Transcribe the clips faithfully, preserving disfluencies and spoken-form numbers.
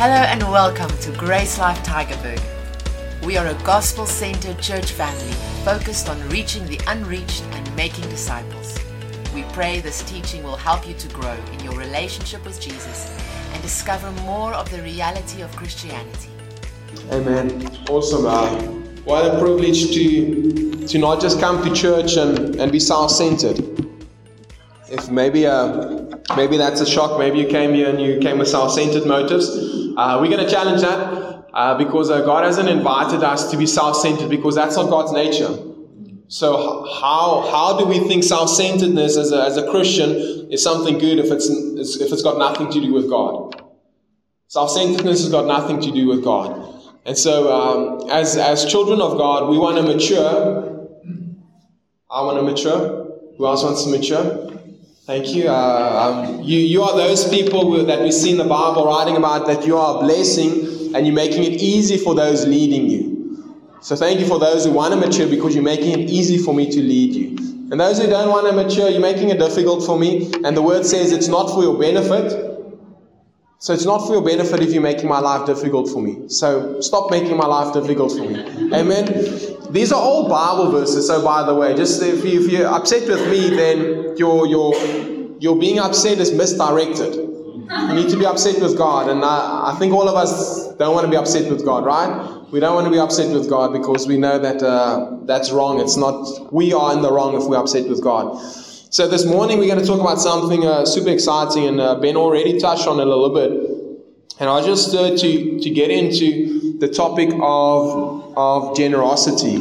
Hello and welcome to Grace Life Tigerberg. We are a gospel-centered church family focused on reaching the unreached and making disciples. We pray this teaching will help you to grow in your relationship with Jesus and discover more of the reality of Christianity. Amen. Awesome. Uh, what a privilege to to not just come to church and, and be self-centered. If maybe uh, maybe that's a shock, maybe you came here and you came with self-centered motives. Uh, we're going to challenge that uh, because uh, God hasn't invited us to be self-centered, because that's not God's nature. So how how do we think self-centeredness as a, as a Christian is something good if it's if it's got nothing to do with God? Self-centeredness has got nothing to do with God. And so um, as, as children of God, we want to mature. I want to mature. Who else wants to mature? Thank you. Uh, um, you. You are those people who, that we see in the Bible writing about, that you are a blessing and you're making it easy for those leading you. So thank you for those who want to mature, because you're making it easy for me to lead you. And those who don't want to mature, you're making it difficult for me. And the word says it's not for your benefit. So it's not for your benefit if you're making my life difficult for me. So stop making my life difficult for me. Amen. These are all Bible verses, so by the way, just if, you, if you're upset with me, then your, your, your being upset is misdirected. You need to be upset with God, and I, I think all of us don't want to be upset with God, right? We don't want to be upset with God because we know that uh, that's wrong. It's not, we are in the wrong if we're upset with God. So this morning we're going to talk about something uh, super exciting, and uh, Ben already touched on it a little bit. And I was just stirred to, to get into the topic of... of generosity.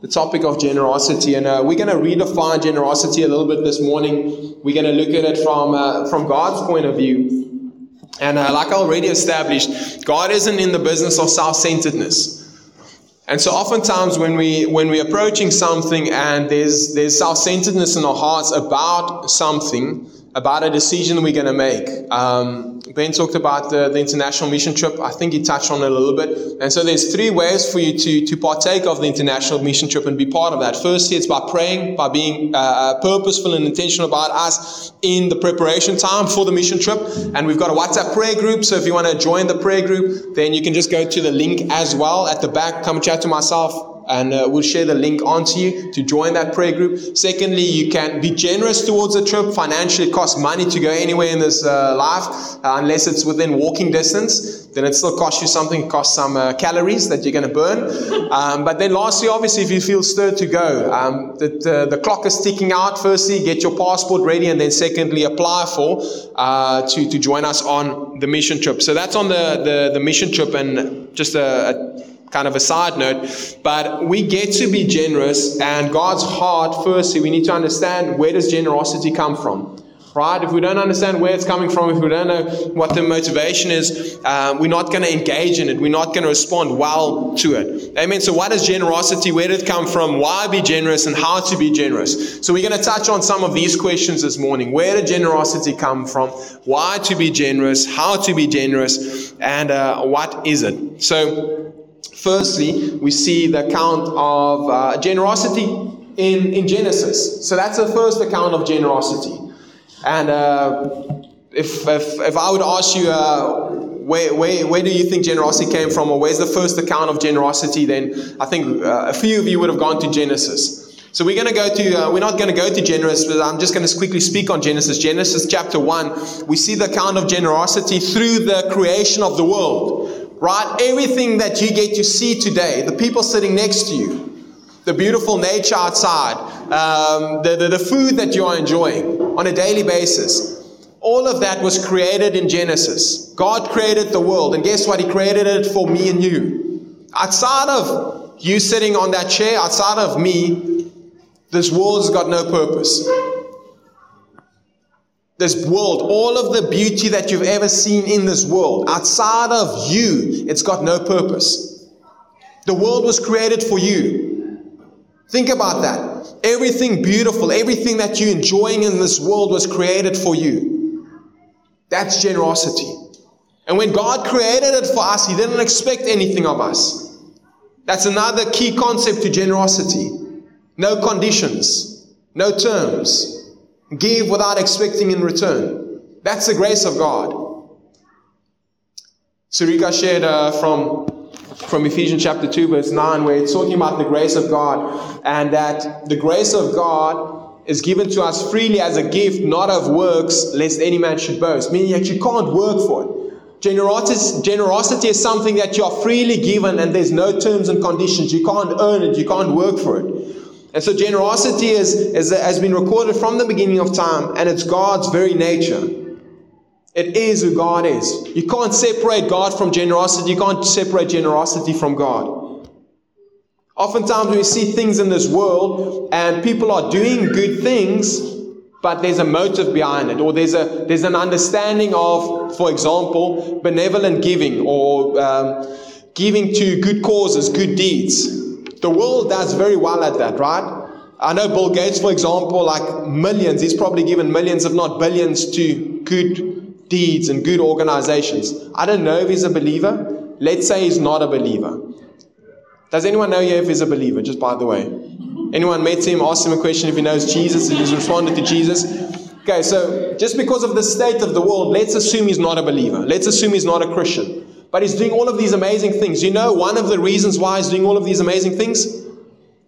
The topic of generosity. And uh, we're going to redefine generosity a little bit this morning. We're going to look at it from uh, from God's point of view. And uh, like I already established, God isn't in the business of self-centeredness. And so oftentimes when, we, when we're approaching something and there's, there's self-centeredness in our hearts about something, about a decision we're going to make. Um, Ben talked about the, the international mission trip. I think he touched on it a little bit. And so there's three ways for you to, to partake of the international mission trip and be part of that. Firstly, it's by praying, by being uh, purposeful and intentional about us in the preparation time for the mission trip. And we've got a WhatsApp prayer group. So if you want to join the prayer group, then you can just go to the link as well at the back. Come chat to myself. And uh, we'll share the link onto you to join that prayer group. Secondly, you can be generous towards the trip. Financially, it costs money to go anywhere in this uh, life, uh, unless it's within walking distance. Then it still costs you something. It costs some uh, calories that you're going to burn. Um, but then lastly, obviously, if you feel stirred to go, um, that uh, the clock is ticking out. Firstly, get your passport ready. And then secondly, apply for uh, to, to join us on the mission trip. So that's on the, the, the mission trip, and just a... a kind of a side note, but we get to be generous. And God's heart, firstly, we need to understand, where does generosity come from, right? If we don't understand where it's coming from, if we don't know what the motivation is, um, we're not going to engage in it. We're not going to respond well to it. Amen. So what is generosity? Where did it come from? Why be generous, and how to be generous? So we're going to touch on some of these questions this morning. Where did generosity come from? Why to be generous? How to be generous? And uh, what is it? So firstly, we see the account of uh, generosity in, in Genesis. So that's the first account of generosity. And uh, if, if if I would ask you, uh, where, where where do you think generosity came from, or where's the first account of generosity, then I think uh, a few of you would have gone to Genesis. So we're going to go to, uh, we're not going to go to Genesis, but I'm just going to quickly speak on Genesis. Genesis chapter one, we see the account of generosity through the creation of the world. Right? Everything that you get to see today, the people sitting next to you, the beautiful nature outside, um, the, the, the food that you are enjoying on a daily basis, all of that was created in Genesis. God created the world, and guess what? He created it for me and you. Outside of you sitting on that chair, outside of me, this world's got no purpose. This world, all of the beauty that you've ever seen in this world, outside of you, it's got no purpose. The world was created for you. Think about that. Everything beautiful, everything that you're enjoying in this world was created for you. That's generosity. And when God created it for us, He didn't expect anything of us. That's another key concept to generosity. No conditions, no terms. Give without expecting in return. That's the grace of God. Sarika shared uh, from, from Ephesians chapter two, verse nine, where it's talking about the grace of God, and that the grace of God is given to us freely as a gift, not of works, lest any man should boast, meaning that you can't work for it. Generosity is something that you are freely given, and there's no terms and conditions. You can't earn it. You can't work for it. And so generosity is, is has been recorded from the beginning of time, and it's God's very nature. It is who God is. You can't separate God from generosity. You can't separate generosity from God. Oftentimes we see things in this world, and people are doing good things, but there's a motive behind it, or there's a there's an understanding of, for example, benevolent giving, or um, giving to good causes, good deeds. The world does very well at that, right? I know Bill Gates, for example, like millions, he's probably given millions, if not billions, to good deeds and good organizations. I don't know if he's a believer. Let's say he's not a believer. Does anyone know here if he's a believer, just by the way? Anyone met him, asked him a question if he knows Jesus, and he's responded to Jesus? Okay, so just because of the state of the world, let's assume he's not a believer. Let's assume he's not a Christian. But he's doing all of these amazing things. You know one of the reasons why he's doing all of these amazing things?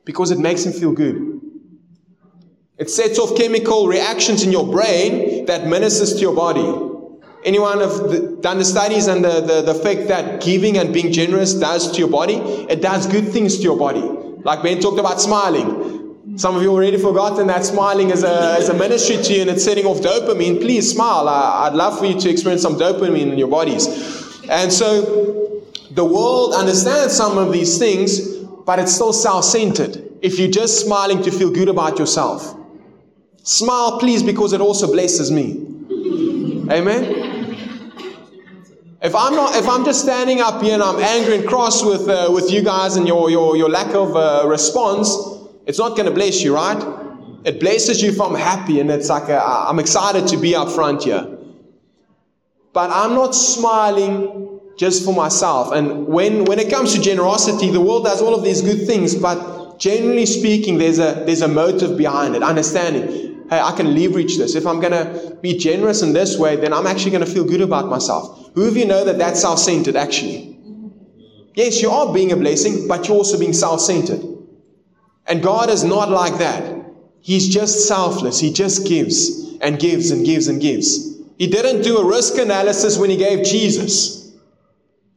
Because it makes him feel good. It sets off chemical reactions in your brain that ministers to your body. Anyone have the, done the studies and the, the, the fact that giving and being generous does to your body? It does good things to your body. Like Ben talked about smiling. Some of you already forgotten that smiling is a, is a ministry to you, and it's setting off dopamine. Please smile. I, I'd love for you to experience some dopamine in your bodies. And so the world understands some of these things, but it's still self-centered. If you're just smiling to feel good about yourself, smile, please, because it also blesses me. Amen. If I'm not, if I'm just standing up here and I'm angry and cross with uh, with you guys and your your your lack of uh, response, it's not going to bless you, right? It blesses you if I'm happy and it's like a, I'm excited to be up front here. But I'm not smiling just for myself. And when, when it comes to generosity, the world does all of these good things, but generally speaking, there's a there's a motive behind it. Understanding, hey, I can leverage this. If I'm going to be generous in this way, then I'm actually going to feel good about myself. Who of you know that that's self-centered actually? Yes, you are being a blessing, but you're also being self-centered. And God is not like that. He's just selfless. He just gives and gives and gives and gives. He didn't do a risk analysis when he gave Jesus.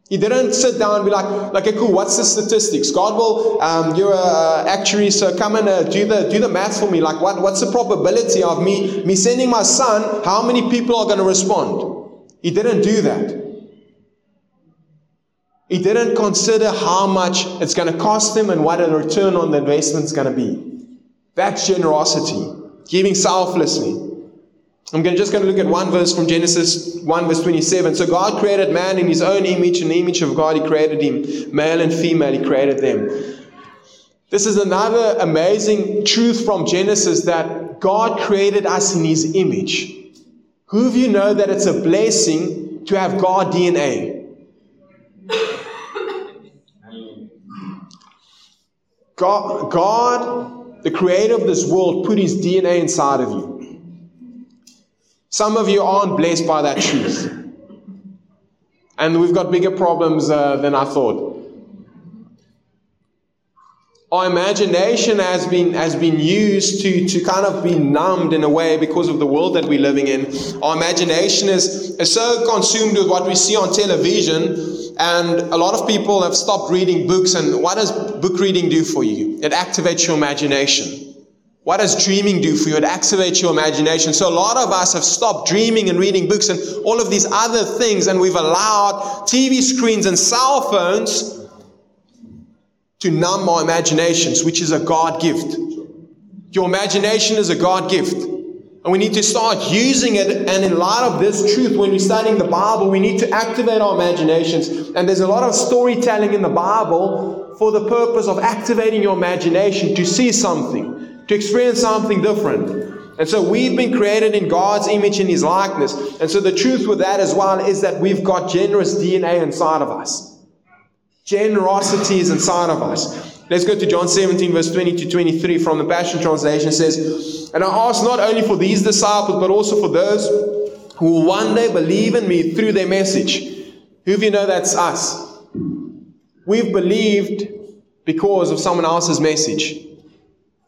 He didn't sit down and be like, like, okay, cool, what's the statistics? God will, um, you're an actuary, so come and uh, do the do the math for me. Like, what what's the probability of me, me sending my son? How many people are going to respond? He didn't do that. He didn't consider how much it's going to cost him and what a return on the investment is going to be. That's generosity, giving selflessly. I'm going to, just going to look at one verse from Genesis one, verse twenty-seven. So God created man in his own image. In the image of God, he created him. Male and female, he created them. This is another amazing truth from Genesis, that God created us in his image. Who of you know that it's a blessing to have God D N A? God, God, the creator of this world, put his D N A inside of you. Some of you aren't blessed by that truth. And we've got bigger problems uh, than I thought. Our imagination has been has been used to, to kind of be numbed in a way because of the world that we're living in. Our imagination is, is so consumed with what we see on television, and a lot of people have stopped reading books. And what does book reading do for you? It activates your imagination. What does dreaming do for you? It activates your imagination. So a lot of us have stopped dreaming and reading books and all of these other things, and we've allowed T V screens and cell phones to numb our imaginations, which is a God gift. Your imagination is a God gift. And we need to start using it, and in light of this truth, when we're studying the Bible, we need to activate our imaginations. And there's a lot of storytelling in the Bible for the purpose of activating your imagination to see something, to experience something different. And so we've been created in God's image, in his likeness. And so the truth with that as well is that we've got generous D N A inside of us. Generosity is inside of us. Let's go to John seventeen, verse twenty to twenty-three from the Passion Translation. It says, "And I ask not only for these disciples, but also for those who will one day believe in me through their message. Who of you know that's us? We've believed because of someone else's message.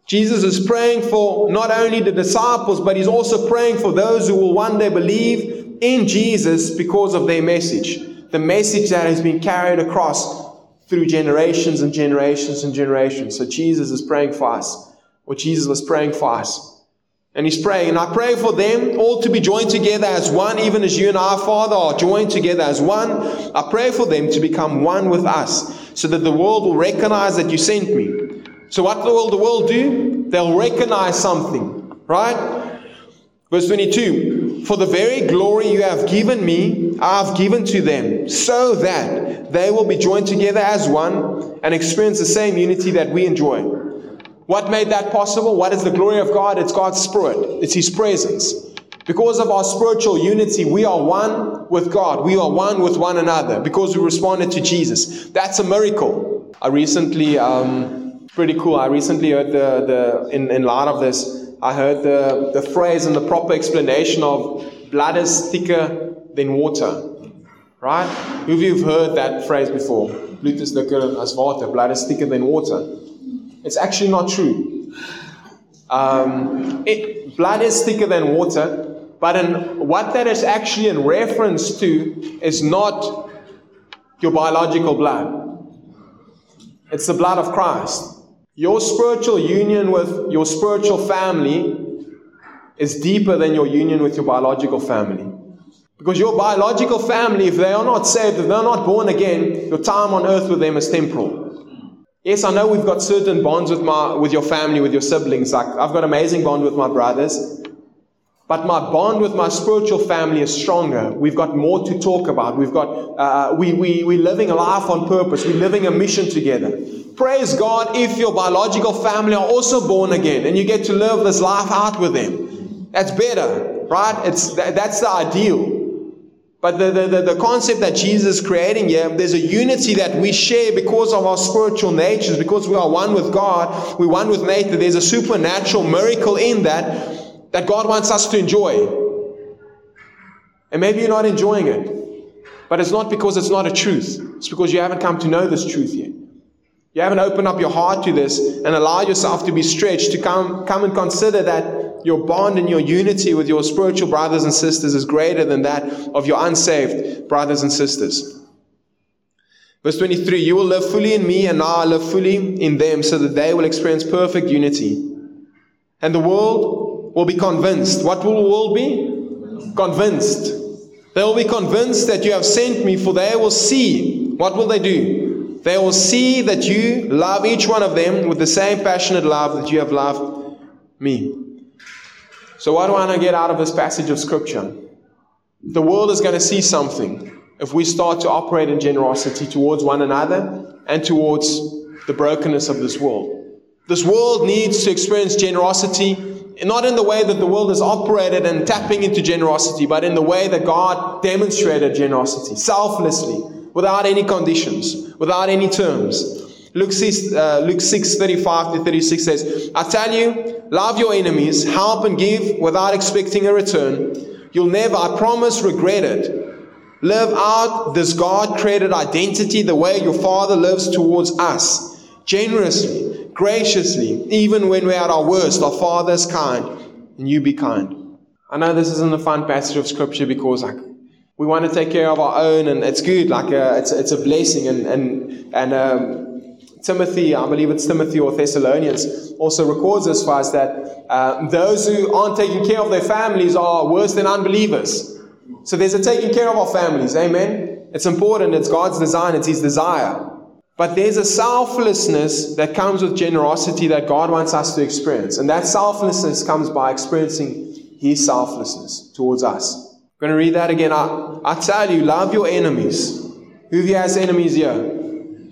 Jesus is praying for not only the disciples, but he's also praying for those who will one day believe in Jesus because of their message. The message that has been carried across through generations and generations and generations. So Jesus is praying for us, or Jesus was praying for us. And he's praying, and I pray for them all to be joined together as one, even as you and our Father are joined together as one. I pray for them to become one with us, so that the world will recognize that you sent me. So what will the world do? They'll recognize something, right? Verse twenty-two, for the very glory you have given me, I have given to them, so that they will be joined together as one and experience the same unity that we enjoy. What made that possible? What is the glory of God? It's God's Spirit. It's His presence. Because of our spiritual unity, we are one with God. We are one with one another because we responded to Jesus. That's a miracle. I recently, um, pretty cool, I recently heard the, the in, in light of this, I heard the, the phrase and the proper explanation of blood is thicker than water. Right? Who of you have heard that phrase before? Bloed is dikker as water. Blood is thicker than water. It's actually not true. Um, it, blood is thicker than water, but in, what that is actually in reference to is not your biological blood. It's the blood of Christ. Your spiritual union with your spiritual family is deeper than your union with your biological family. Because your biological family, if they are not saved, if they're not born again, your time on earth with them is temporal. Yes, I know we've got certain bonds with my, with your family, with your siblings. Like I've got an amazing bond with my brothers. But my bond with my spiritual family is stronger. We've got more to talk about. We've got, uh, we, we, we're living a life on purpose. We're living a mission together. Praise God if your biological family are also born again and you get to live this life out with them. That's better, right? It's, that, that's the ideal. But the, the, the concept that Jesus is creating here, there's a unity that we share because of our spiritual natures, because we are one with God, we're one with nature. There's a supernatural miracle in that, that God wants us to enjoy. And maybe you're not enjoying it, but it's not because it's not a truth. It's because you haven't come to know this truth yet. You haven't opened up your heart to this and allowed yourself to be stretched to come, come and consider that your bond and your unity with your spiritual brothers and sisters is greater than that of your unsaved brothers and sisters. Verse twenty-three, you will live fully in me and I live fully in them so that they will experience perfect unity. And the world will be convinced. What will the world be? Convinced. They will be convinced that you have sent me, for they will see. What will they do? They will see that you love each one of them with the same passionate love that you have loved me. So what do I want to get out of this passage of Scripture? The world is going to see something if we start to operate in generosity towards one another and towards the brokenness of this world. This world needs to experience generosity, not in the way that the world has operated and tapping into generosity, but in the way that God demonstrated generosity, selflessly, without any conditions, without any terms. Luke six, uh, Luke six, thirty-five to thirty-six says, I tell you, love your enemies, help and give without expecting a return. You'll never, I promise, regret it. Live out this God-created identity the way your Father lives towards us. Generously, graciously, even when we're at our worst, our Father is kind, and you be kind. I know this isn't a fun passage of Scripture because I... we want to take care of our own, and it's good, like uh, it's, it's a blessing, and... and, and um, Timothy, I believe it's Timothy or Thessalonians, also records this for us that uh, those who aren't taking care of their families are worse than unbelievers. So there's a taking care of our families, amen? It's important, it's God's design, it's His desire. But there's a selflessness that comes with generosity that God wants us to experience. And that selflessness comes by experiencing His selflessness towards us. I'm going to read that again. I, I tell you, love your enemies. Who of you has enemies here?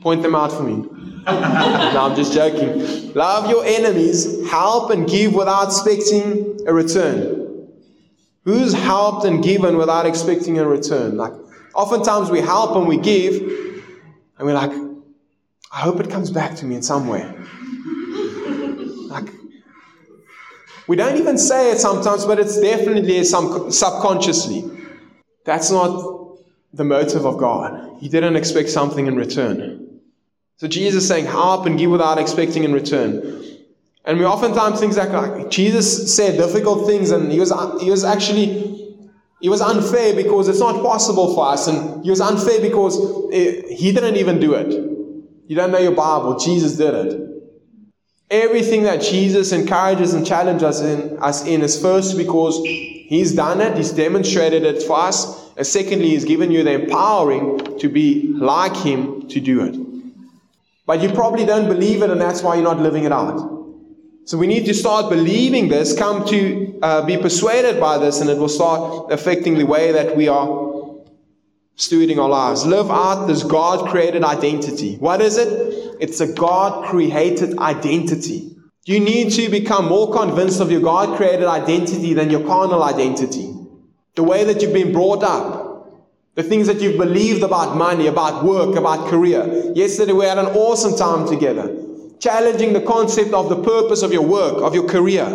Point them out for me. No, I'm just joking. Love your enemies, help and give without expecting a return. Who's helped and given without expecting a return? Like, oftentimes we help and we give, and we're like, I hope it comes back to me in some way. Like, we don't even say it sometimes, but it's definitely some subconsciously. That's not the motive of God. He didn't expect something in return. So Jesus is saying, help and give without expecting in return. And we oftentimes think that like, Jesus said difficult things, and he was he was actually he was unfair because it's not possible for us, and he was unfair because it, he didn't even do it. You don't know your Bible. Jesus did it. Everything that Jesus encourages and challenges us in, us in is first because he's done it, he's demonstrated it for us, and secondly, he's given you the empowering to be like him to do it. But you probably don't believe it, and that's why you're not living it out. So we need to start believing this, come to uh, be persuaded by this, and it will start affecting the way that we are stewarding our lives. Live out this God-created identity. What is it? It's a God-created identity. You need to become more convinced of your God-created identity than your carnal identity. The way that you've been brought up, the things that you've believed about money, about work, about career. Yesterday we had an awesome time together, challenging the concept of the purpose of your work, of your career.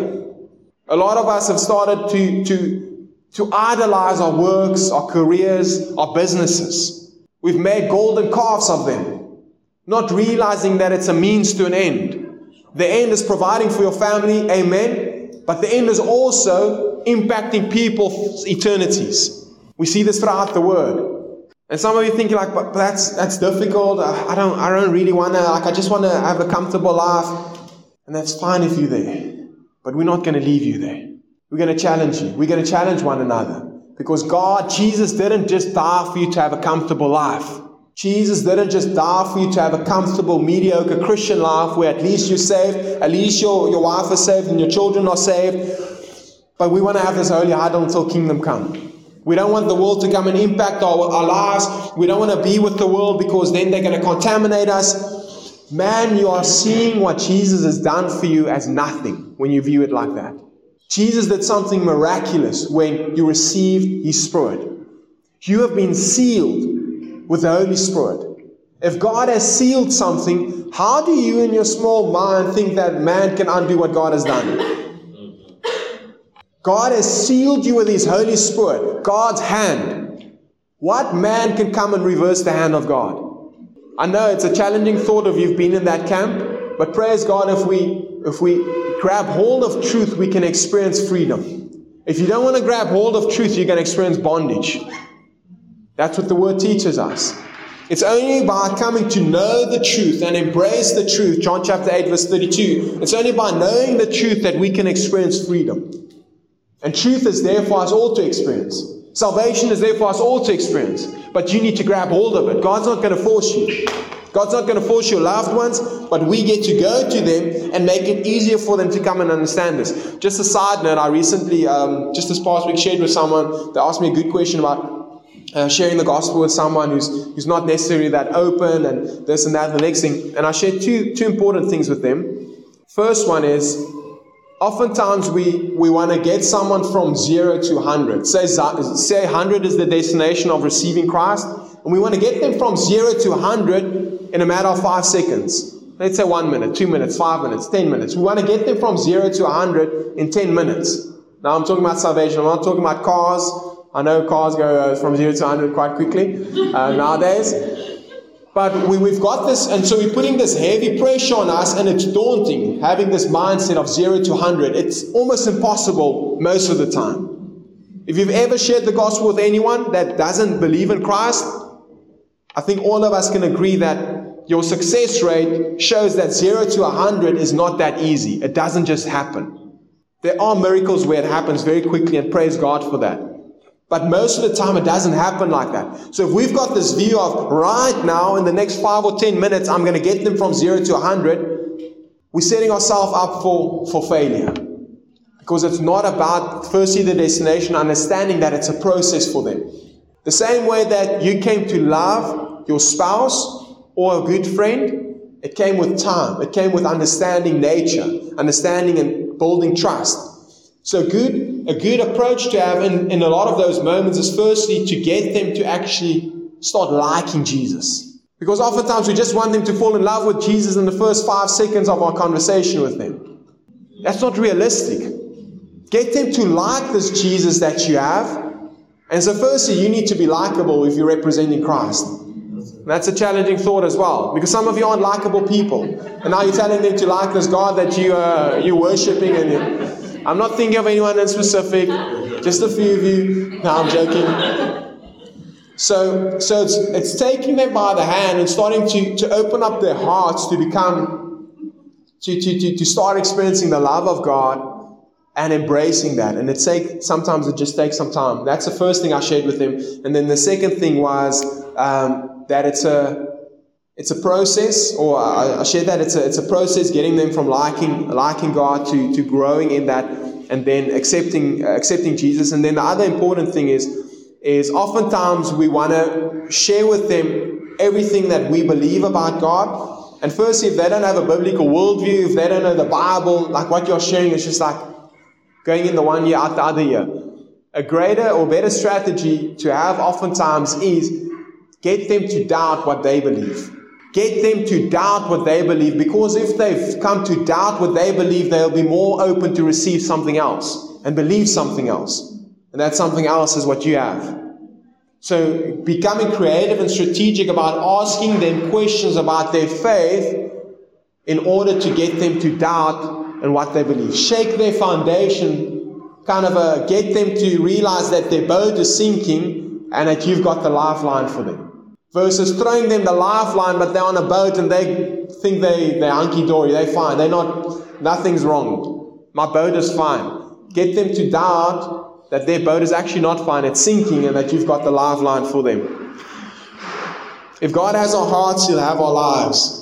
A lot of us have started to, to, to idolize our works, our careers, our businesses. We've made golden calves of them, not realizing that it's a means to an end. The end is providing for your family, amen, but the end is also impacting people's eternities. We see this throughout the Word. And some of you think like, but that's that's difficult. I don't I don't really want to, like, I just want to have a comfortable life. And that's fine if you're there. But we're not going to leave you there. We're going to challenge you. We're going to challenge one another. Because God, Jesus didn't just die for you to have a comfortable life. Jesus didn't just die for you to have a comfortable, mediocre Christian life where at least you're saved, at least your, your wife is saved and your children are saved. But we want to have this holy huddle until kingdom come. We don't want the world to come and impact our, our lives. We don't want to be with the world because then they're going to contaminate us. Man, you are seeing what Jesus has done for you as nothing when you view it like that. Jesus did something miraculous when you received his Spirit. You have been sealed with the Holy Spirit. If God has sealed something, how do you in your small mind think that man can undo what God has done? God has sealed you with his Holy Spirit, God's hand. What man can come and reverse the hand of God? I know it's a challenging thought if you've been in that camp, but praise God, if we if we grab hold of truth, we can experience freedom. If you don't want to grab hold of truth, you're going to experience bondage. That's what the Word teaches us. It's only by coming to know the truth and embrace the truth, John chapter eight, verse thirty-two. It's only by knowing the truth that we can experience freedom. And truth is there for us all to experience. Salvation is there for us all to experience. But you need to grab hold of it. God's not going to force you. God's not going to force your loved ones, but we get to go to them and make it easier for them to come and understand this. Just a side note, I recently, um, just this past week, shared with someone. They asked me a good question about uh, sharing the gospel with someone who's who's not necessarily that open and this and that and the next thing. And I shared two two important things with them. First one is, oftentimes we, we want to get someone from zero to one hundred. Say, say one hundred is the destination of receiving Christ. And we want to get them from zero to one hundred in a matter of five seconds. Let's say one minute, two minutes, five minutes, ten minutes. We want to get them from zero to one hundred in ten minutes. Now I'm talking about salvation. I'm not talking about cars. I know cars go from zero to one hundred quite quickly uh, nowadays. But we, we've got this, and so we're putting this heavy pressure on us, and it's daunting, having this mindset of zero to one hundred. It's almost impossible most of the time. If you've ever shared the gospel with anyone that doesn't believe in Christ, I think all of us can agree that your success rate shows that zero to one hundred is not that easy. It doesn't just happen. There are miracles where it happens very quickly, and praise God for that. But most of the time, it doesn't happen like that. So if we've got this view of right now, in the next five or ten minutes, I'm going to get them from zero to one hundred, we're setting ourselves up for, for failure. Because it's not about, firstly, the destination, understanding that it's a process for them. The same way that you came to love your spouse or a good friend, it came with time. It came with understanding nature, understanding and building trust. So good, a good approach to have in, in a lot of those moments is firstly to get them to actually start liking Jesus. Because oftentimes we just want them to fall in love with Jesus in the first five seconds of our conversation with them. That's not realistic. Get them to like this Jesus that you have, And so firstly, you need to be likable if you're representing Christ. That's a challenging thought as well, because some of you aren't likable people. And now you're telling them to like this God that you, uh, you're worshipping. And you... I'm not thinking of anyone in specific, just a few of you. No, I'm joking. So, so it's, it's taking them by the hand and starting to, to open up their hearts to become, to, to, to, to start experiencing the love of God. And embracing that. And it take, sometimes it just takes some time. That's the first thing I shared with them. And then the second thing was um, that it's a it's a process, or I, I shared that it's a it's a process getting them from liking liking God to, to growing in that, and then accepting uh, accepting Jesus. And then the other important thing is is oftentimes we want to share with them everything that we believe about God. And firstly, if they don't have a biblical worldview, if they don't know the Bible, like what you're sharing is just like going in the one year out the other year. A greater or better strategy to have oftentimes is get them to doubt what they believe. Get them to doubt what they believe, because if they've come to doubt what they believe, they'll be more open to receive something else and believe something else. And that something else is what you have. So becoming creative and strategic about asking them questions about their faith in order to get them to doubt and what they believe. Shake their foundation, kind of a, get them to realize that their boat is sinking and that you've got the lifeline for them. Versus throwing them the lifeline, but they're on a boat and they think they, they're hunky-dory, they're fine, they're not, nothing's wrong. My boat is fine. Get them to doubt that their boat is actually not fine, it's sinking, and that you've got the lifeline for them. If God has our hearts, He'll have our lives.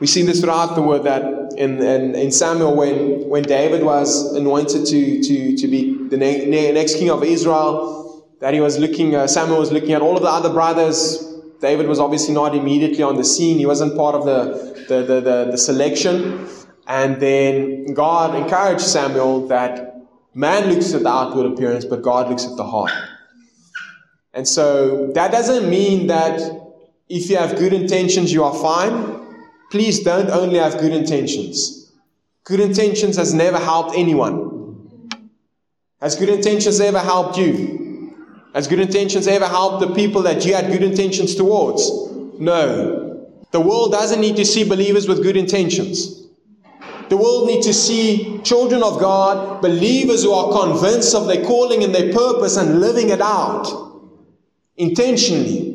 We see this throughout the word that in, in, in Samuel, when, when David was anointed to, to, to be the ne- ne- next king of Israel, that he was looking, uh, Samuel was looking at all of the other brothers. David was obviously not immediately on the scene. He wasn't part of the, the, the, the, the selection. And then God encouraged Samuel that man looks at the outward appearance, but God looks at the heart. And so that doesn't mean that if you have good intentions, you are fine. Please don't only have good intentions. Good intentions has never helped anyone. Has good intentions ever helped you? Has good intentions ever helped the people that you had good intentions towards? No. The world doesn't need to see believers with good intentions. The world needs to see children of God, believers who are convinced of their calling and their purpose and living it out intentionally.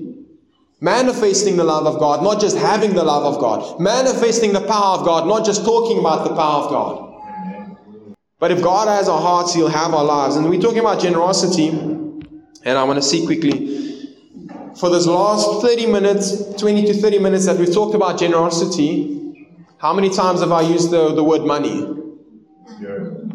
Manifesting the love of God, not just having the love of God. Manifesting the power of God, not just talking about the power of God. But if God has our hearts, He'll have our lives. And we're talking about generosity. And I want to see quickly, for this last thirty minutes, twenty to thirty minutes that we've talked about generosity, how many times have I used the, the word money? Zero.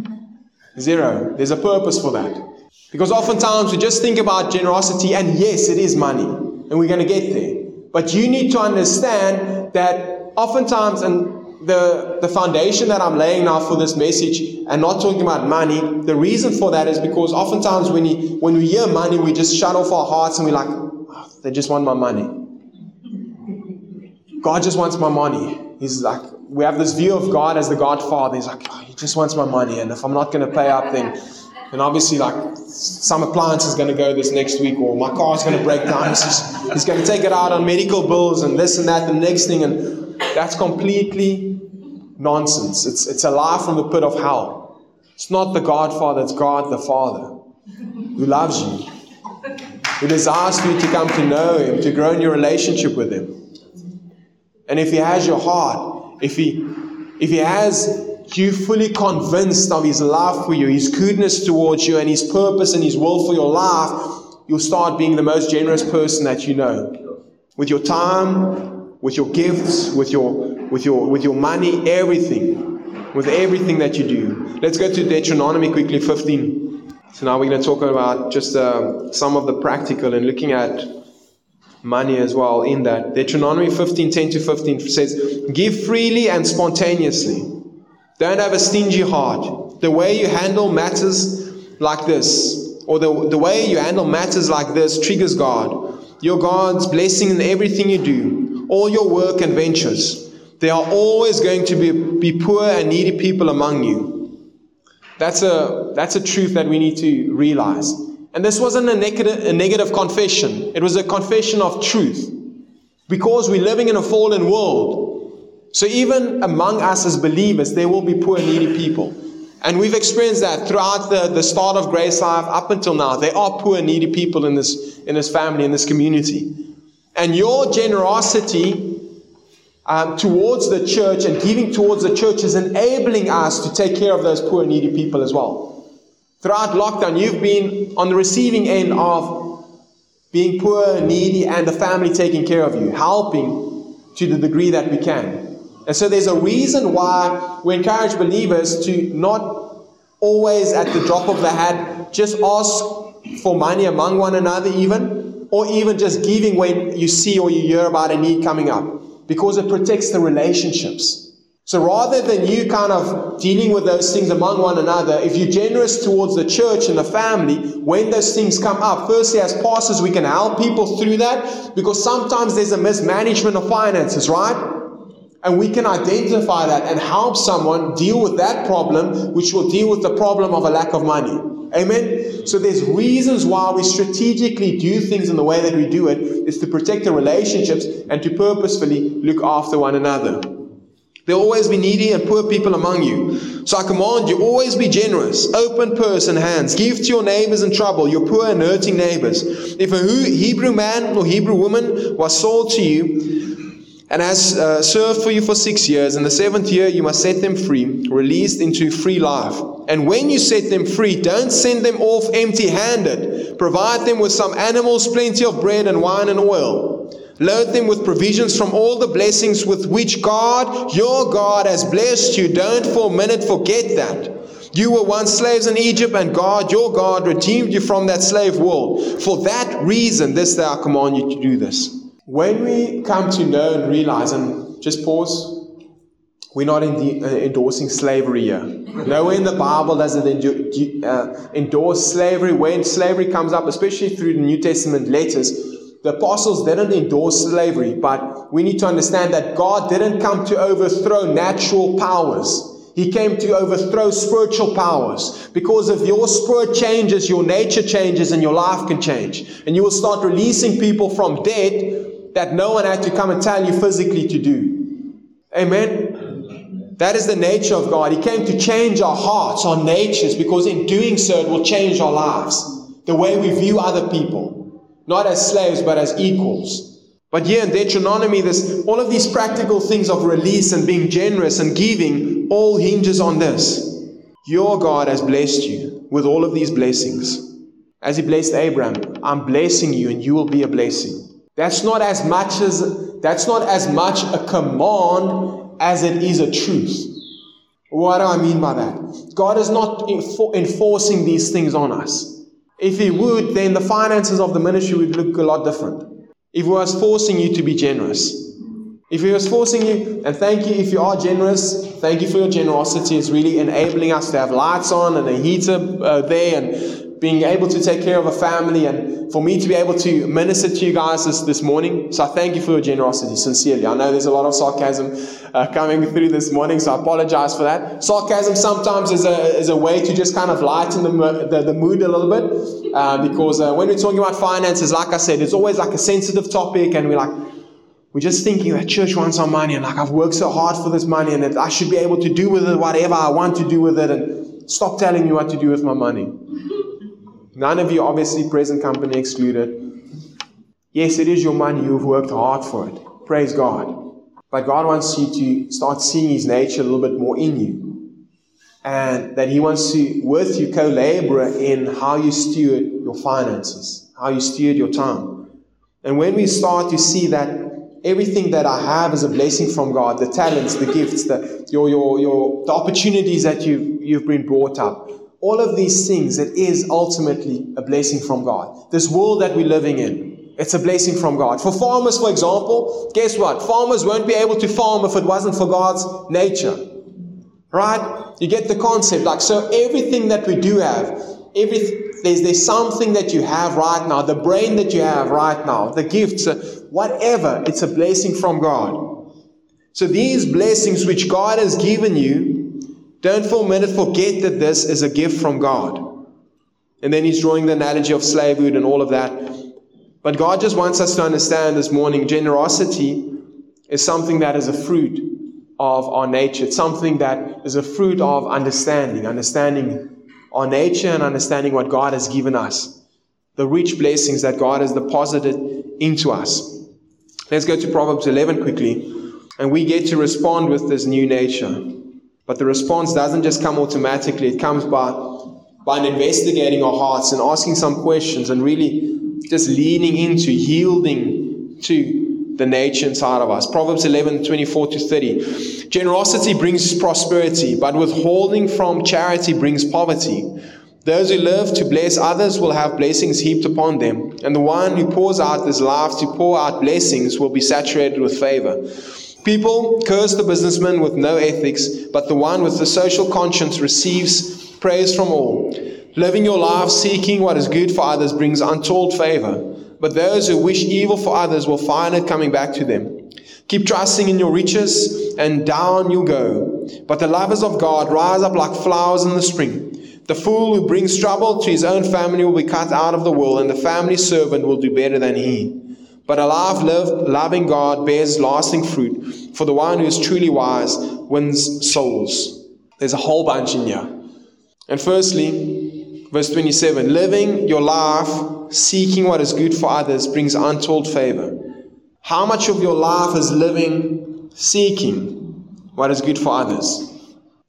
Zero. There's a purpose for that. Because oftentimes we just think about generosity, and yes, it is money. And we're going to get there. But you need to understand that oftentimes, and the, the foundation that I'm laying now for this message, and not talking about money, the reason for that is because oftentimes when, you, when we hear money, we just shut off our hearts and we're like, oh, they just want my money. God just wants my money. He's like, we have this view of God as the Godfather. He's like, oh, He just wants my money. And if I'm not going to pay up, then... And obviously, like, some appliance is going to go this next week, or my car is going to break down. He's, just, he's going to take it out on medical bills and this and that, the next thing. And that's completely nonsense. It's, it's a lie from the pit of hell. It's not the Godfather. It's God the Father who loves you, who desires for you to come to know Him, to grow in your relationship with Him. And if He has your heart, if He, if He has... you fully convinced of His love for you, His goodness towards you, and His purpose and His will for your life, you'll start being the most generous person that you know. With your time, with your gifts, with your with your with your money, everything, with everything that you do. Let's go to Deuteronomy quickly, fifteen. So now we're going to talk about just uh, some of the practical and looking at money as well in that. Deuteronomy fifteen, ten to fifteen says, "Give freely and spontaneously. Don't have a stingy heart. The way you handle matters like this, or the, the way you handle matters like this triggers God. Your God's blessing in everything you do, all your work and ventures. There are always going to be, be poor and needy people among you." That's a, that's a truth that we need to realize. And this wasn't a negative, a negative confession. It was a confession of truth. Because we're living in a fallen world. So even among us as believers, there will be poor, needy people. And we've experienced that throughout the, the start of Grace Life up until now. There are poor, needy people in this, in this family, in this community. And your generosity um, towards the church and giving towards the church is enabling us to take care of those poor, needy people as well. Throughout lockdown, you've been on the receiving end of being poor, needy, and the family taking care of you, helping to the degree that we can. And so there's a reason why we encourage believers to not always at the drop of the hat just ask for money among one another even, or even just giving when you see or you hear about a need coming up, because it protects the relationships. So rather than you kind of dealing with those things among one another, if you're generous towards the church and the family, when those things come up, firstly, as pastors, we can help people through that, because sometimes there's a mismanagement of finances, right? And we can identify that and help someone deal with that problem, which will deal with the problem of a lack of money. Amen? So there's reasons why we strategically do things in the way that we do it, is to protect the relationships and to purposefully look after one another. There will always be needy and poor people among you. So I command you, always be generous, open purse and hands. Give to your neighbors in trouble, your poor and hurting neighbors. If a Hebrew man or Hebrew woman was sold to you and has uh, served for you for six years, in the seventh year you must set them free, released into free life. And when you set them free, don't send them off empty-handed. Provide them with some animals, plenty of bread and wine and oil. Load them with provisions from all the blessings with which God, your God, has blessed you. Don't for a minute forget that. You were once slaves in Egypt, and God, your God, redeemed you from that slave world. For that reason, this day I command you to do this. When we come to know and realize, and just pause, we're not in- uh, endorsing slavery here. Nowhere in the Bible does it endu- uh, endorse slavery. When slavery comes up, especially through the New Testament letters, the apostles didn't endorse slavery, but we need to understand that God didn't come to overthrow natural powers. He came to overthrow spiritual powers. Because if your spirit changes, your nature changes, and your life can change. And you will start releasing people from debt that no one had to come and tell you physically to do. Amen? That is the nature of God. He came to change our hearts, our natures, because in doing so, it will change our lives, the way we view other people. Not as slaves, but as equals. But here in Deuteronomy, this, all of these practical things of release and being generous and giving, all hinges on this. Your God has blessed you with all of these blessings. As He blessed Abraham, I'm blessing you and you will be a blessing. That's not as much as, that's not as much a command as it is a truth. What do I mean by that? God is not enfor- enforcing these things on us. If He would, then the finances of the ministry would look a lot different. If He was forcing you to be generous. If He was forcing you, and thank you if you are generous, thank you for your generosity. It's really enabling us to have lights on and a heater uh, there and being able to take care of a family, and for me to be able to minister to you guys this, this morning. So I thank you for your generosity, sincerely. I know there's a lot of sarcasm uh, coming through this morning, so I apologize for that. Sarcasm sometimes is a is a way to just kind of lighten the the, the mood a little bit, uh, because uh, when we're talking about finances, like I said, it's always like a sensitive topic, and we're like, we're just thinking that church wants our money, and like I've worked so hard for this money, and that I should be able to do with it whatever I want to do with it, and stop telling me what to do with my money. None of you, obviously, present company excluded. Yes, it is your money. You've worked hard for it. Praise God. But God wants you to start seeing His nature a little bit more in you. And that He wants to, with you, co-labor in how you steward your finances, how you steward your time. And when we start to see that everything that I have is a blessing from God, the talents, the gifts, the, your, your, your, the opportunities that you've, you've been brought up, all of these things, it is ultimately a blessing from God. This world that we're living in, it's a blessing from God. For farmers, for example, guess what? Farmers won't be able to farm if it wasn't for God's nature. Right? You get the concept. Like, so everything that we do have, every, there's, there's something that you have right now, the brain that you have right now, the gifts, whatever, it's a blessing from God. So these blessings which God has given you, don't for a minute forget that this is a gift from God. And then he's drawing the analogy of slavehood and all of that. But God just wants us to understand this morning, generosity is something that is a fruit of our nature. It's something that is a fruit of understanding, understanding our nature and understanding what God has given us, the rich blessings that God has deposited into us. Let's go to Proverbs eleven quickly, and we get to respond with this new nature. But the response doesn't just come automatically. It comes by, by investigating our hearts and asking some questions and really just leaning into, yielding to the nature inside of us. Proverbs eleven, twenty-four to thirty. Generosity brings prosperity, but withholding from charity brings poverty. Those who live to bless others will have blessings heaped upon them, and the one who pours out his life to pour out blessings will be saturated with favor. People curse the businessman with no ethics, but the one with the social conscience receives praise from all. Living your life seeking what is good for others brings untold favor, but those who wish evil for others will find it coming back to them. Keep trusting in your riches, and down you go. But the lovers of God rise up like flowers in the spring. The fool who brings trouble to his own family will be cut out of the world, and the family servant will do better than he. But a life lived loving God bears lasting fruit, for the one who is truly wise wins souls. There's a whole bunch in here. And firstly, verse twenty-seven, living your life, seeking what is good for others, brings untold favor. How much of your life is living, seeking what is good for others?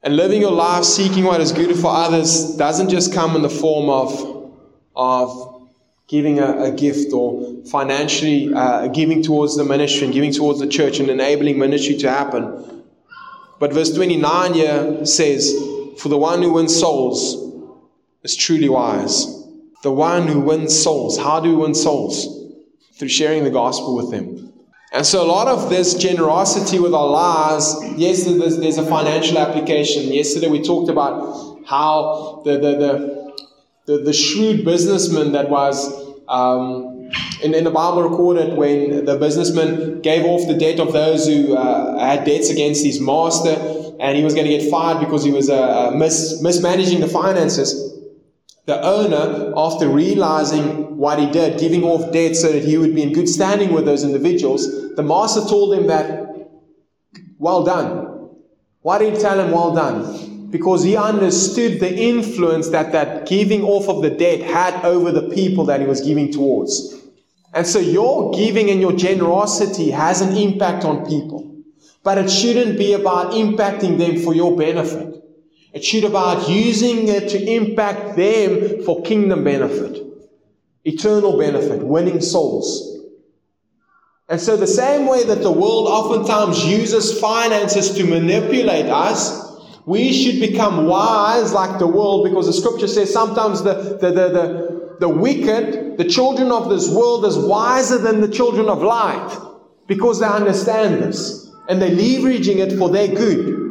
And living your life, seeking what is good for others, doesn't just come in the form of, of giving a, a gift or financially uh, giving towards the ministry and giving towards the church and enabling ministry to happen. But verse twenty-nine here says, for the one who wins souls is truly wise. The one who wins souls. How do we win souls? Through sharing the gospel with them. And so a lot of this generosity with our lives, yes, there's, there's a financial application. Yesterday we talked about how the the the The, the shrewd businessman that was, um, in, in the Bible recorded when the businessman gave off the debt of those who uh, had debts against his master, and he was going to get fired because he was uh, mis- mismanaging the finances. The owner, after realizing what he did, giving off debt so that he would be in good standing with those individuals, the master told him that, well done. Why did he tell him well done? Because he understood the influence that that giving off of the debt had over the people that he was giving towards. And so your giving and your generosity has an impact on people. But it shouldn't be about impacting them for your benefit. It should be about using it to impact them for kingdom benefit, eternal benefit, winning souls. And so the same way that the world oftentimes uses finances to manipulate us, we should become wise like the world, because the scripture says sometimes the, the, the, the, the wicked, the children of this world, is wiser than the children of light, because they understand this and they're leveraging it for their good.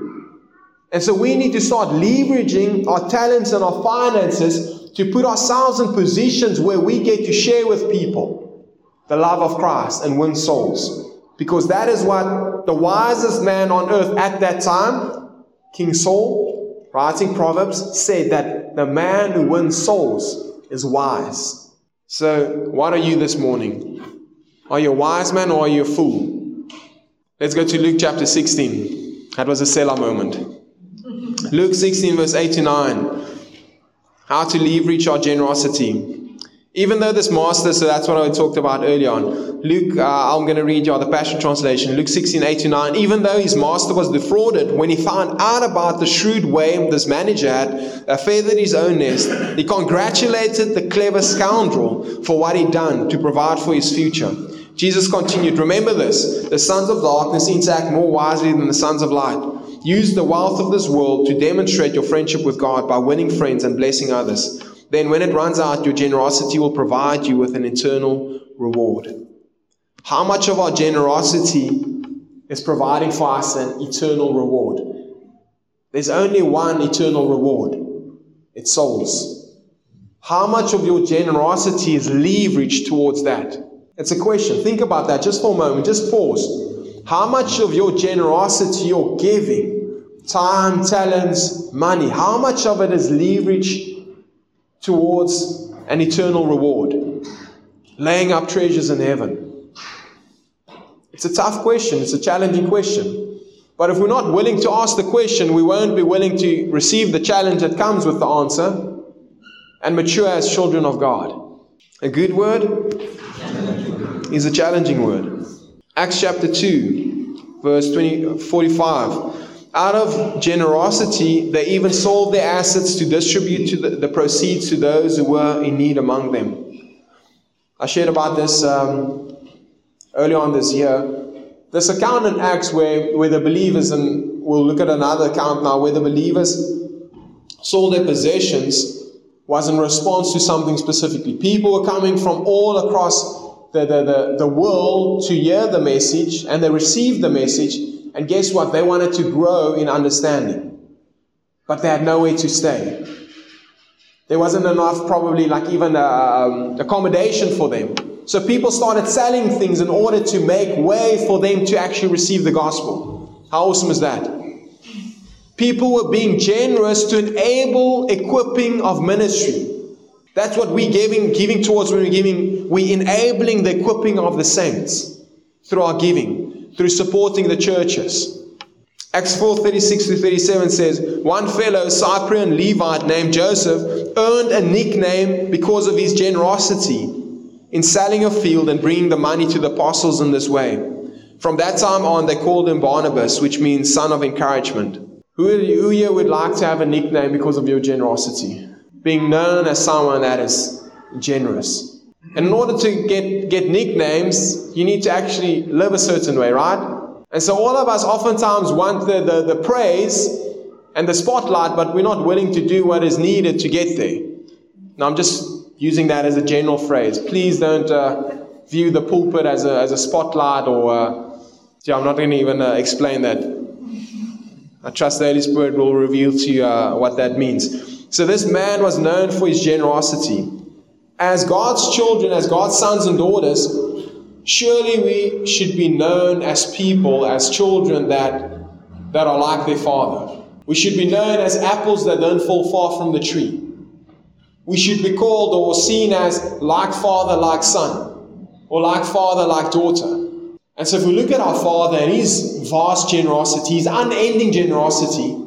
And so we need to start leveraging our talents and our finances to put ourselves in positions where we get to share with people the love of Christ and win souls, because that is what the wisest man on earth at that time, King Saul, writing Proverbs, said that the man who wins souls is wise. So, what are you this morning? Are you a wise man or are you a fool? Let's go to Luke chapter sixteen. That was a Selah moment. Luke sixteen, verse eight to nine. How to leverage our generosity. Even though this master, so that's what I talked about earlier on. Luke, uh, I'm going to read you the Passion Translation. Luke sixteen, eight to nine. Even though his master was defrauded, when he found out about the shrewd way this manager had uh, feathered his own nest, he congratulated the clever scoundrel for what he'd done to provide for his future. Jesus continued, remember this, the sons of darkness seem to act more wisely than the sons of light. Use the wealth of this world to demonstrate your friendship with God by winning friends and blessing others. Then when it runs out, your generosity will provide you with an eternal reward. How much of our generosity is providing for us an eternal reward? There's only one eternal reward. It's souls. How much of your generosity is leveraged towards that? It's a question. Think about that just for a moment. Just pause. How much of your generosity, your giving, time, talents, money, how much of it is leveraged towards an eternal reward, laying up treasures in heaven? It's a tough question. It's a challenging question. But if we're not willing to ask the question, we won't be willing to receive the challenge that comes with the answer and mature as children of God. A good word is a challenging word. Acts chapter two, verse twenty, forty-five. Out of generosity, they even sold their assets to distribute to the, the proceeds to those who were in need among them. I shared about this um, earlier on this year. This account in Acts where, where the believers, and we'll look at another account now, where the believers sold their possessions was in response to something specifically. People were coming from all across the, the, the, the world to hear the message, and they received the message. And guess what? They wanted to grow in understanding. But they had nowhere to stay. There wasn't enough, probably, like even um, accommodation for them. So people started selling things in order to make way for them to actually receive the gospel. How awesome is that? People were being generous to enable equipping of ministry. That's what we're giving, giving towards when we're giving. We're enabling the equipping of the saints through our giving, through supporting the churches. Acts four, thirty-six to thirty-seven says, one fellow, Cyprian Levite named Joseph, earned a nickname because of his generosity in selling a field and bringing the money to the apostles in this way. From that time on, they called him Barnabas, which means son of encouragement. Who, who here would like to have a nickname because of your generosity? Being known as someone that is generous. And in order to get, get nicknames, you need to actually live a certain way, right? And so all of us oftentimes want the, the, the praise and the spotlight, but we're not willing to do what is needed to get there. Now, I'm just using that as a general phrase. Please don't uh, view the pulpit as a, as a spotlight or... Uh, yeah, I'm not going to even uh, explain that. I trust the Holy Spirit will reveal to you uh, what that means. So this man was known for his generosity. As God's children, as God's sons and daughters, surely we should be known as people, as children that, that are like their father. We should be known as apples that don't fall far from the tree. We should be called or seen as like father, like son, or like father, like daughter. And so if we look at our Father and His vast generosity, His unending generosity,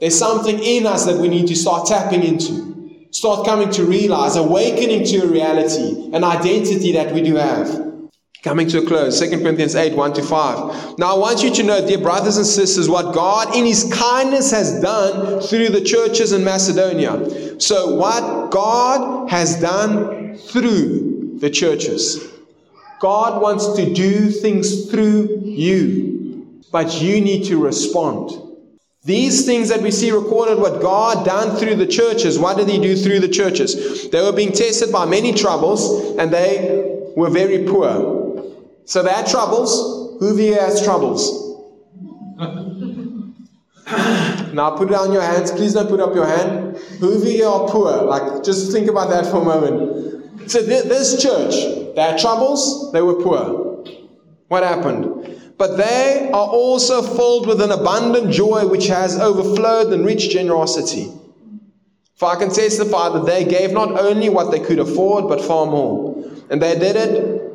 there's something in us that we need to start tapping into. Start coming to realize, awakening to a reality, an identity that we do have. Coming to a close, Second Corinthians eight, one to five. Now I want you to know, dear brothers and sisters, what God in His kindness has done through the churches in Macedonia. So what God has done through the churches. God wants to do things through you, but you need to respond. These things that we see recorded, what God done through the churches, what did He do through the churches? They were being tested by many troubles, and they were very poor. So they had troubles. Who here has troubles? Now put down your hands. Please don't put up your hand. Who here are poor? Like, just think about that for a moment. So th- this church, they had troubles, they were poor. What happened? But they are also filled with an abundant joy which has overflowed in rich generosity. For I can testify that they gave not only what they could afford, but far more. And they did it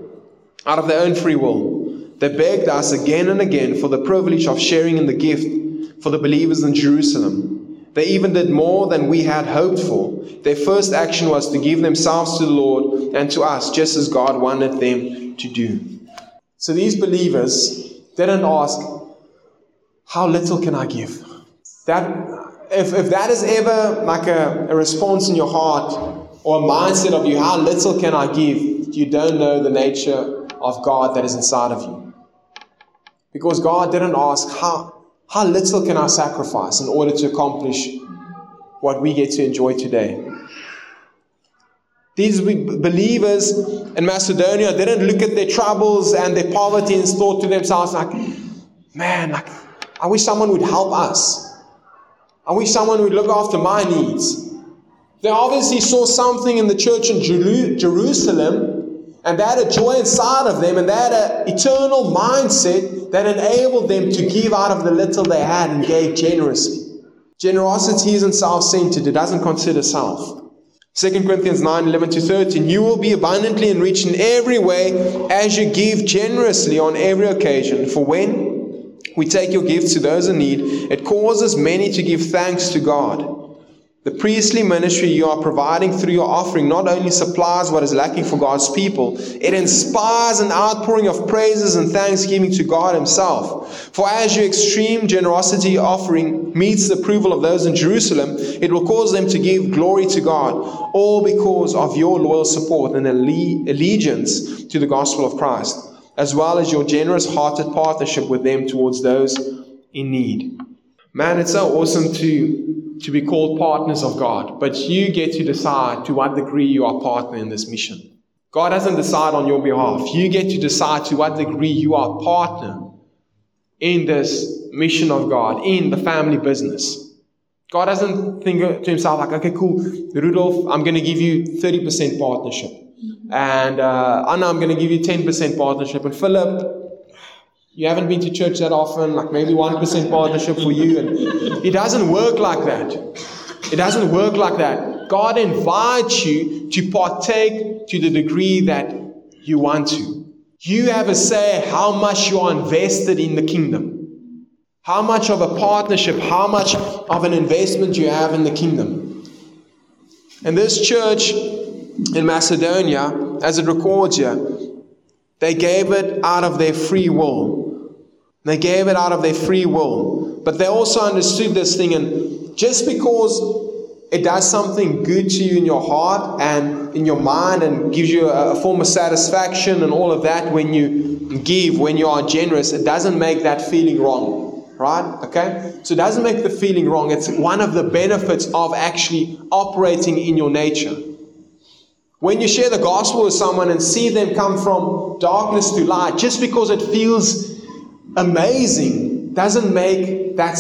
out of their own free will. They begged us again and again for the privilege of sharing in the gift for the believers in Jerusalem. They even did more than we had hoped for. Their first action was to give themselves to the Lord and to us, just as God wanted them to do. So these believers didn't ask, how little can I give? That, if, if that is ever like a, a response in your heart or a mindset of you, how little can I give? You don't know the nature of God that is inside of you. Because God didn't ask, how, how little can I sacrifice in order to accomplish what we get to enjoy today? These believers in Macedonia didn't look at their troubles and their poverty and thought to themselves, like, man, like, I wish someone would help us. I wish someone would look after my needs. They obviously saw something in the church in Jeru- Jerusalem, and they had a joy inside of them, and they had an eternal mindset that enabled them to give out of the little they had and gave generously. Generosity isn't self-centered. It doesn't consider self. Second Corinthians nine, eleven to thirteen, you will be abundantly enriched in every way as you give generously on every occasion. For when we take your gifts to those in need, it causes many to give thanks to God. The priestly ministry you are providing through your offering not only supplies what is lacking for God's people, it inspires an outpouring of praises and thanksgiving to God Himself. For as your extreme generosity offering meets the approval of those in Jerusalem, it will cause them to give glory to God, all because of your loyal support and allegiance to the gospel of Christ, as well as your generous-hearted partnership with them towards those in need. Man, it's so awesome to... to be called partners of God, but you get to decide to what degree you are a partner in this mission. God doesn't decide on your behalf. You get to decide to what degree you are a partner in this mission of God, in the family business. God doesn't think to himself like, okay, cool, Rudolf, I'm going to give you thirty percent partnership. And uh, Anna, I'm going to give you ten percent partnership. And Philip, you haven't been to church that often, like maybe one percent partnership for you. And it doesn't work like that. It doesn't work like that. God invites you to partake to the degree that you want to. You have a say how much you are invested in the kingdom. How much of a partnership, how much of an investment you have in the kingdom. And this church in Macedonia, as it records here, they gave it out of their free will. They gave it out of their free will. But they also understood this thing. And just because it does something good to you in your heart and in your mind and gives you a form of satisfaction and all of that when you give, when you are generous, it doesn't make that feeling wrong. Right? Okay? So it doesn't make the feeling wrong. It's one of the benefits of actually operating in your nature. When you share the gospel with someone and see them come from darkness to light, just because it feels amazing doesn't make that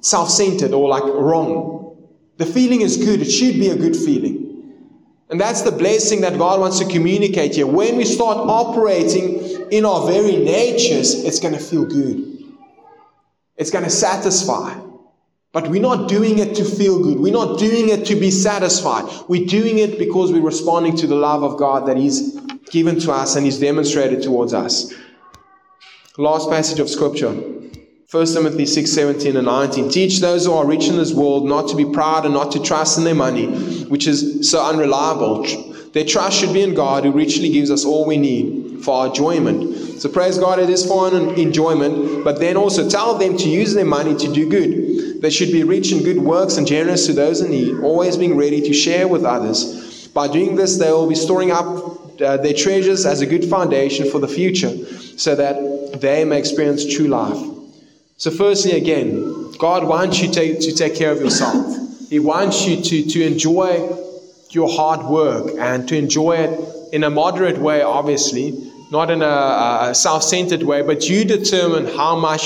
self-centered or like wrong. The feeling is good. It should be a good feeling. And that's the blessing that God wants to communicate here. When we start operating in our very natures, it's going to feel good. It's going to satisfy. But we're not doing it to feel good. We're not doing it to be satisfied. We're doing it because we're responding to the love of God that He's given to us and He's demonstrated towards us. Last passage of scripture, First Timothy six, seventeen and nineteen. Teach those who are rich in this world not to be proud and not to trust in their money, which is so unreliable. Their trust should be in God, who richly gives us all we need for our enjoyment. So praise God, it is for an enjoyment, but then also tell them to use their money to do good. They should be rich in good works and generous to those in need, always being ready to share with others. By doing this, they will be storing up Uh, their treasures as a good foundation for the future, so that they may experience true life. So firstly, again, God wants you to, to take care of yourself. He wants you to, to enjoy your hard work and to enjoy it in a moderate way, obviously, not in a, a self-centered way, but you determine how much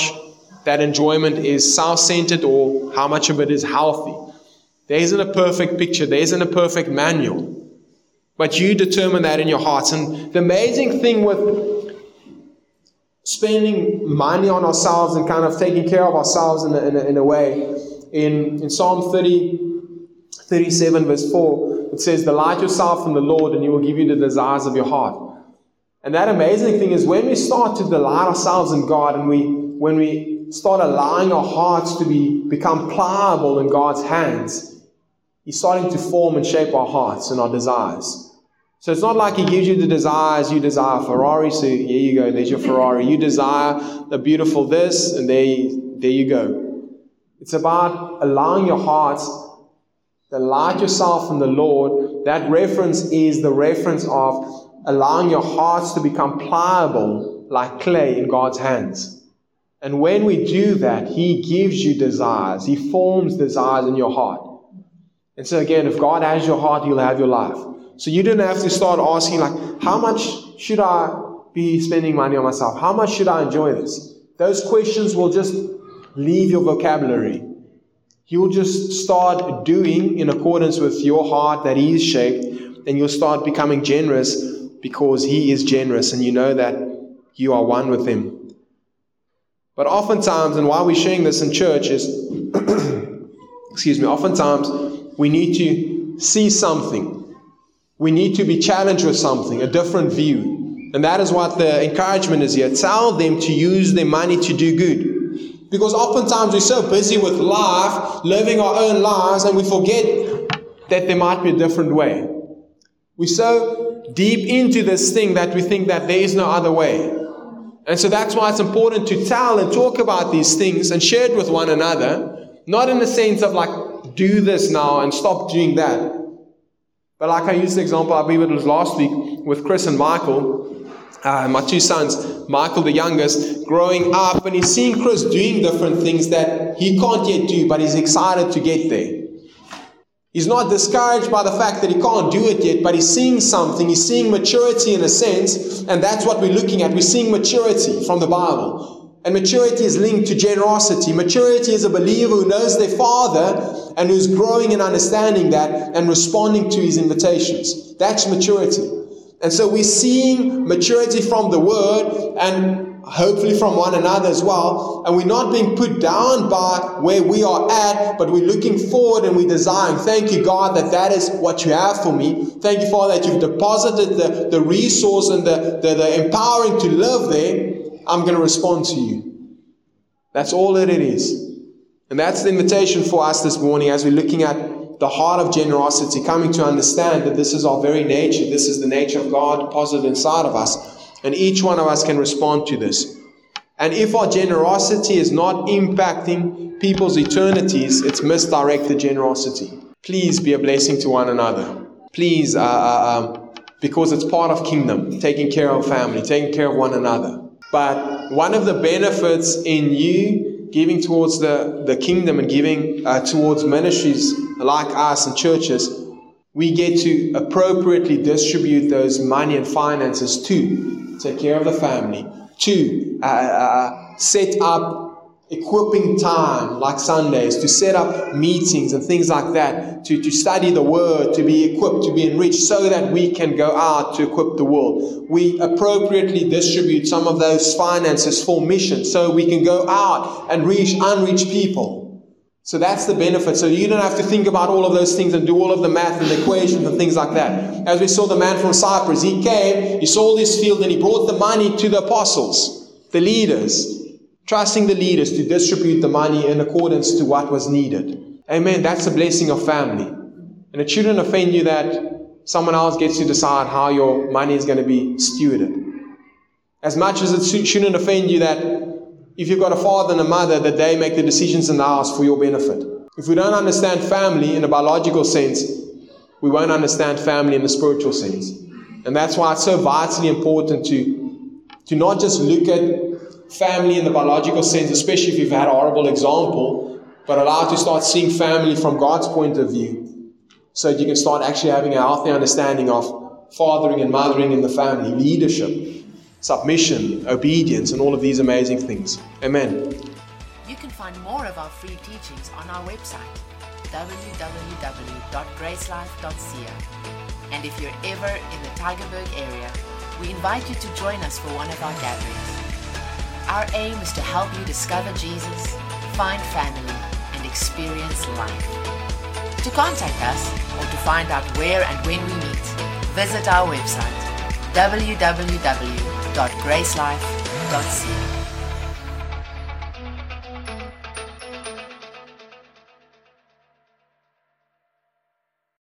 that enjoyment is self-centered or how much of it is healthy. There isn't a perfect picture. There isn't a perfect manual. But you determine that in your hearts. And the amazing thing with spending money on ourselves and kind of taking care of ourselves in a, in a, in a way, in, in Psalm thirty, thirty-seven verse four, it says, delight yourself in the Lord and He will give you the desires of your heart. And that amazing thing is when we start to delight ourselves in God and we when we start allowing our hearts to be become pliable in God's hands, He's starting to form and shape our hearts and our desires. So it's not like He gives you the desires. You desire a Ferrari, so here you go, there's your Ferrari. You desire a beautiful this, and there you, there you go. It's about allowing your heart to delight yourself in the Lord. That reference is the reference of allowing your hearts to become pliable like clay in God's hands. And when we do that, He gives you desires. He forms desires in your heart. And so again, if God has your heart, He'll have your life. So you don't have to start asking, like, how much should I be spending money on myself? How much should I enjoy this? Those questions will just leave your vocabulary. You'll just start doing in accordance with your heart that He is shaped, and you'll start becoming generous because He is generous, and you know that you are one with Him. But oftentimes, and why we're sharing this in church is, excuse me, oftentimes, we need to see something We need to be challenged with something, a different view. And that is what the encouragement is here. Tell them to use their money to do good. Because oftentimes we're so busy with life, living our own lives, and we forget that there might be a different way. We're so deep into this thing that we think that there is no other way. And so that's why it's important to tell and talk about these things and share it with one another. Not in the sense of like, do this now and stop doing that. But like I used the example, I believe it was last week with Chris and Michael, uh, my two sons, Michael the youngest, growing up, and he's seeing Chris doing different things that he can't yet do, but he's excited to get there. He's not discouraged by the fact that he can't do it yet, but he's seeing something. He's seeing maturity in a sense, and that's what we're looking at. We're seeing maturity from the Bible. And maturity is linked to generosity. Maturity is a believer who knows their Father and who's growing in understanding that and responding to his invitations. That's maturity. And so we're seeing maturity from the Word and hopefully from one another as well. And we're not being put down by where we are at, but we're looking forward and we're desiring. Thank you, God, that that is what you have for me. Thank you, Father, that you've deposited the, the resource and the, the, the empowering to live there. I'm going to respond to you. That's all that it is. And that's the invitation for us this morning as we're looking at the heart of generosity, coming to understand that this is our very nature. This is the nature of God deposited inside of us. And each one of us can respond to this. And if our generosity is not impacting people's eternities, it's misdirected generosity. Please be a blessing to one another. Please, uh, uh, uh, because it's part of kingdom, taking care of family, taking care of one another. But one of the benefits in you giving towards the, the kingdom and giving uh, towards ministries like us and churches, we get to appropriately distribute those money and finances to take care of the family, to uh, uh, set up equipping time like Sundays, to set up meetings and things like that, to, to study the Word, to be equipped, to be enriched so that we can go out to equip the world. We appropriately distribute some of those finances for mission so we can go out and reach unreached people. So that's the benefit. So you don't have to think about all of those things and do all of the math and the equations and things like that. As we saw the man from Cyprus, he came, he sold his field, and he brought the money to the apostles, the leaders, trusting the leaders to distribute the money in accordance to what was needed. Amen. That's the blessing of family. And it shouldn't offend you that someone else gets to decide how your money is going to be stewarded. As much as it shouldn't offend you that if you've got a father and a mother, that they make the decisions in the house for your benefit. If we don't understand family in a biological sense, we won't understand family in a spiritual sense. And that's why it's so vitally important to, to not just look at family in the biological sense, especially if you've had a horrible example, but allow to start seeing family from God's point of view so that you can start actually having a healthy understanding of fathering and mothering in the family, leadership, submission, obedience, and all of these amazing things. Amen. You can find more of our free teachings on our website, w w w dot grace life dot co. And if you're ever in the Tigerberg area, we invite you to join us for one of our gatherings. Our aim is to help you discover Jesus, find family, and experience life. To contact us or to find out where and when we meet, visit our website, w w w dot grace life dot co.